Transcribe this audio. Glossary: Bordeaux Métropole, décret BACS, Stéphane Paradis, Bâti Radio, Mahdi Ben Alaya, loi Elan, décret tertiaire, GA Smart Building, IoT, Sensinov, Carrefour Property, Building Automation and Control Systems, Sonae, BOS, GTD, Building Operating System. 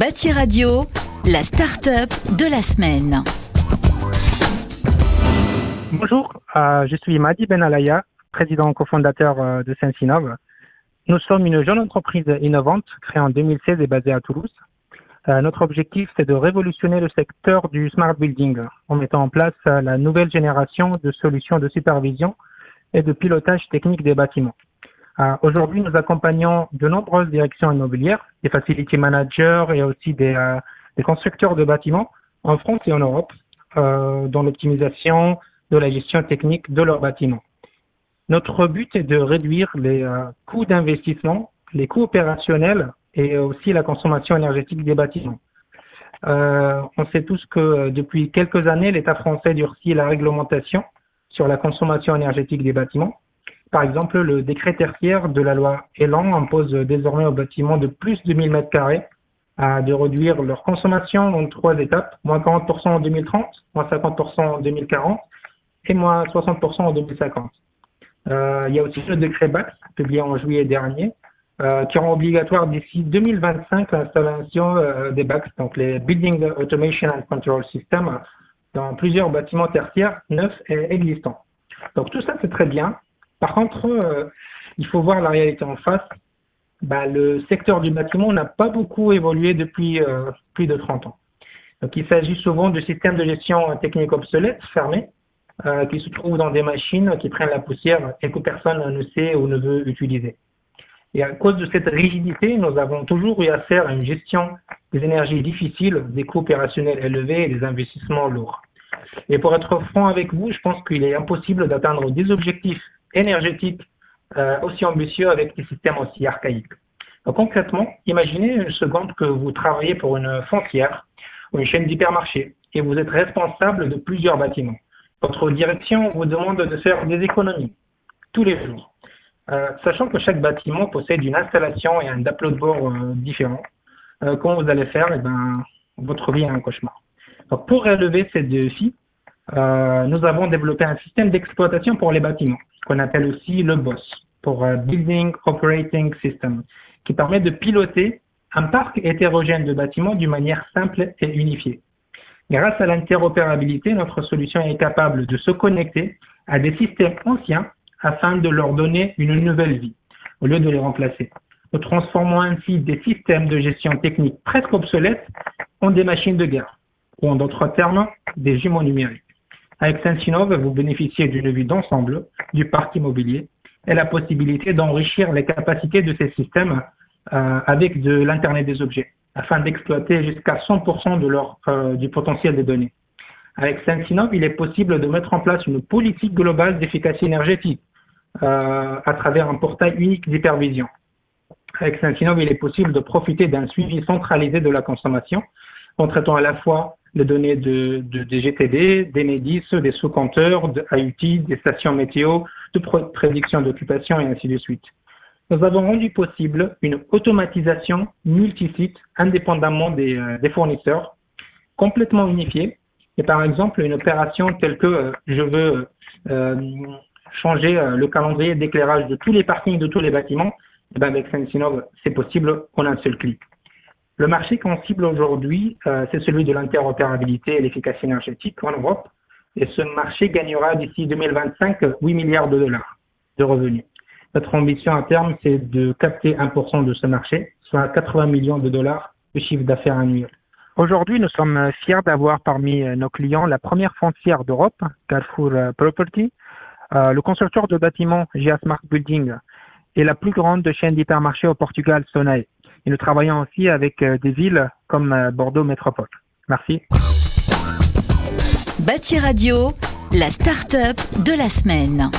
Bâti Radio, la start-up de la semaine. Bonjour, je suis Mahdi Ben Alaya, président cofondateur de Sensinov. Nous sommes une jeune entreprise innovante créée en 2016 et basée à Toulouse. Notre objectif, c'est de révolutionner le secteur du smart building en mettant en place la nouvelle génération de solutions de supervision et de pilotage technique des bâtiments. Aujourd'hui, nous accompagnons de nombreuses directions immobilières, des facility managers et aussi des constructeurs de bâtiments en France et en Europe dans l'optimisation de la gestion technique de leurs bâtiments. Notre but est de réduire les coûts d'investissement, les coûts opérationnels et aussi la consommation énergétique des bâtiments. On sait tous que depuis quelques années, l'État français durcit la réglementation sur la consommation énergétique des bâtiments. Par exemple, le décret tertiaire de la loi Elan impose désormais aux bâtiments de plus de 1000 m² de réduire leur consommation en 3 étapes, moins 40% en 2030, moins 50% en 2040 et moins 60% en 2050. Il y a aussi le décret BACS, publié en juillet dernier, qui rend obligatoire d'ici 2025 l'installation des BACS, donc les Building Automation and Control Systems, dans plusieurs bâtiments tertiaires neufs et existants. Donc tout ça, c'est très bien. Par contre, il faut voir la réalité en face. Le secteur du bâtiment n'a pas beaucoup évolué depuis plus de 30 ans. Donc il s'agit souvent de systèmes de gestion technique obsolètes, fermés, qui se trouvent dans des machines qui prennent la poussière et que personne ne sait ou ne veut utiliser. Et à cause de cette rigidité, nous avons toujours eu affaire à une gestion des énergies difficiles, des coûts opérationnels élevés et des investissements lourds. Et pour être franc avec vous, je pense qu'il est impossible d'atteindre des objectifs énergétiques aussi ambitieux avec des systèmes aussi archaïques. Donc, concrètement, imaginez une seconde que vous travaillez pour une foncière ou une chaîne d'hypermarchés et vous êtes responsable de plusieurs bâtiments. Votre direction vous demande de faire des économies tous les jours. Sachant que chaque bâtiment possède une installation et un tableau de bord différent, quand vous allez faire, votre vie est un cauchemar. Donc, pour relever ces défis, nous avons développé un système d'exploitation pour les bâtiments, qu'on appelle aussi le BOS, pour Building Operating System, qui permet de piloter un parc hétérogène de bâtiments d'une manière simple et unifiée. Grâce à l'interopérabilité, notre solution est capable de se connecter à des systèmes anciens afin de leur donner une nouvelle vie, au lieu de les remplacer. Nous transformons ainsi des systèmes de gestion technique presque obsolètes en des machines de guerre, ou en d'autres termes, des jumeaux numériques. Avec Sensinov, vous bénéficiez d'une vue d'ensemble du parc immobilier et la possibilité d'enrichir les capacités de ces systèmes avec de l'Internet des objets, afin d'exploiter jusqu'à 100% du potentiel des données. Avec Sensinov, il est possible de mettre en place une politique globale d'efficacité énergétique à travers un portail unique d'hypervision. Avec Sensinov, il est possible de profiter d'un suivi centralisé de la consommation en traitant à la fois les données des GTD, d'Enedis, des sous-compteurs, de IoT, des stations météo, de prédiction d'occupation et ainsi de suite. Nous avons rendu possible une automatisation multisite indépendamment des fournisseurs, complètement unifiée. Et par exemple, une opération telle que je veux changer le calendrier d'éclairage de tous les parkings, de tous les bâtiments, avec Sensinov, c'est possible en un seul clic. Le marché qu'on cible aujourd'hui, c'est celui de l'interopérabilité et l'efficacité énergétique en Europe. Et ce marché gagnera d'ici 2025 $8 milliards de revenus. Notre ambition à terme, c'est de capter 1% de ce marché, soit $80 millions de chiffre d'affaires annuel. Aujourd'hui, nous sommes fiers d'avoir parmi nos clients la première foncière d'Europe, Carrefour Property, le constructeur de bâtiments GA Smart Building et la plus grande chaîne d'hypermarchés au Portugal, Sonae. Et nous travaillons aussi avec des villes comme Bordeaux Métropole. Merci. Bâti Radio, la start-up de la semaine.